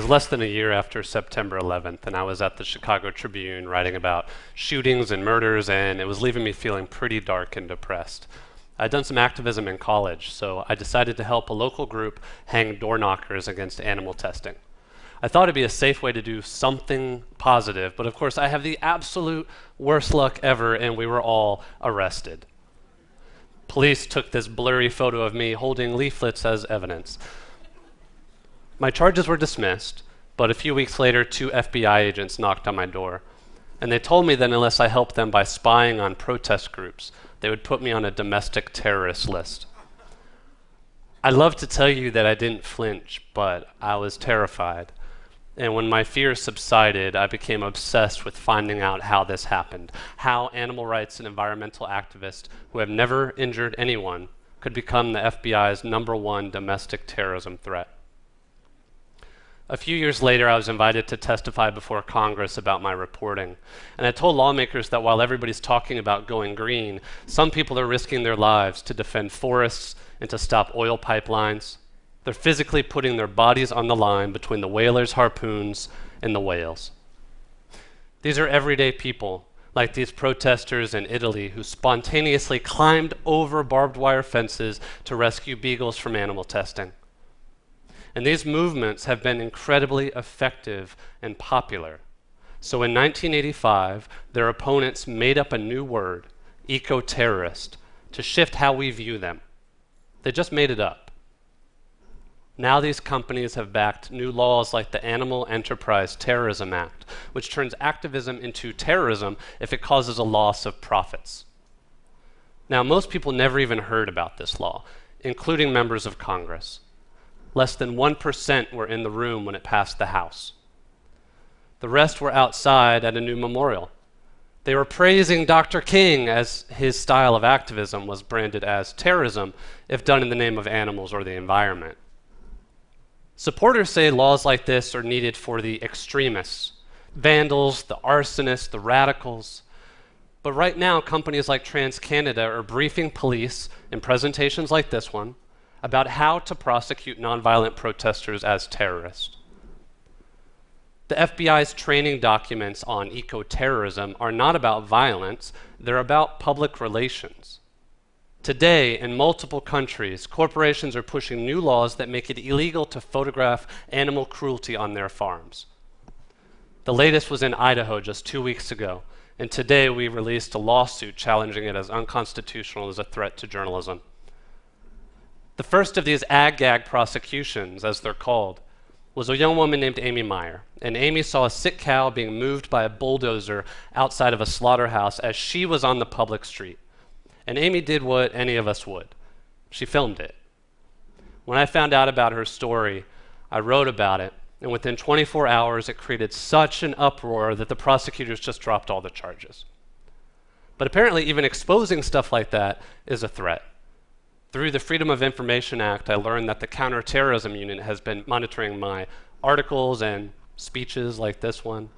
was less than a year after September 11th, and I was at the Chicago Tribune writing about shootings and murders, and it was leaving me feeling pretty dark and depressed. I'd done some activism in college, so I decided to help a local group hang door knockers against animal testing. I thought it'd be a safe way to do something positive, but of course I have the absolute worst luck ever, and we were all arrested. Police took this blurry photo of me holding leaflets as evidence. My charges were dismissed, but a few weeks later, 2 FBI agents knocked on my door, and they told me that unless I helped them by spying on protest groups, they would put me on a domestic terrorist list. I'd love to tell you that I didn't flinch, but I was terrified. And when my fears subsided, I became obsessed with finding out how this happened, how animal rights and environmental activists who have never injured anyone could become the FBI's #1 domestic terrorism threat. A few years later, I was invited to testify before Congress about my reporting. And I told lawmakers that while everybody's talking about going green, some people are risking their lives to defend forests and to stop oil pipelines. They're physically putting their bodies on the line between the whalers' harpoons and the whales. These are everyday people, like these protesters in Italy who spontaneously climbed over barbed wire fences to rescue beagles from animal testing. And these movements have been incredibly effective and popular. So in 1985, their opponents made up a new word, eco-terrorist, to shift how we view them. They just made it up. Now these companies have backed new laws like the Animal Enterprise Terrorism Act, which turns activism into terrorism if it causes a loss of profits. Now, most people never even heard about this law, including members of Congress. Less than 1% were in the room when it passed the House. The rest were outside at a new memorial. They were praising Dr. King as his style of activism was branded as terrorism if done in the name of animals or the environment. Supporters say laws like this are needed for the extremists, vandals, the arsonists, the radicals. But right now, companies like TransCanada are briefing police in presentations like this one about how to prosecute nonviolent protesters as terrorists. The FBI's training documents on eco-terrorism are not about violence, they're about public relations. Today, in multiple countries, corporations are pushing new laws that make it illegal to photograph animal cruelty on their farms. The latest was in Idaho just 2 weeks ago, and today we released a lawsuit challenging it as unconstitutional as a threat to journalism. The first of these ag-gag prosecutions, as they're called, was a young woman named Amy Meyer. And Amy saw a sick cow being moved by a bulldozer outside of a slaughterhouse as she was on the public street. And Amy did what any of us would. She filmed it. When I found out about her story, I wrote about it, and within 24 hours, it created such an uproar that the prosecutors just dropped all the charges. But apparently, even exposing stuff like that is a threat. Through the Freedom of Information Act, I learned that the Counterterrorism Unit has been monitoring my articles and speeches like this one.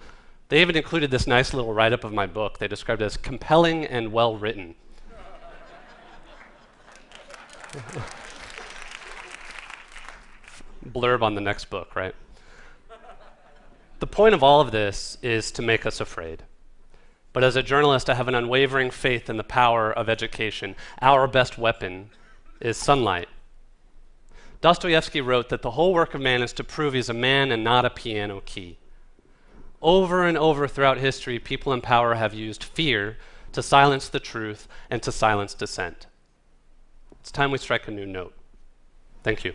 They even included this nice little write-up of my book they described as compelling and well-written. Blurb on the next book, right? The point of all of this is to make us afraid. But as a journalist, I have an unwavering faith in the power of education. Our best weapon is sunlight. Dostoevsky wrote that the whole work of man is to prove he's a man and not a piano key. Over and over throughout history, people in power have used fear to silence the truth and to silence dissent. It's time we strike a new note. Thank you.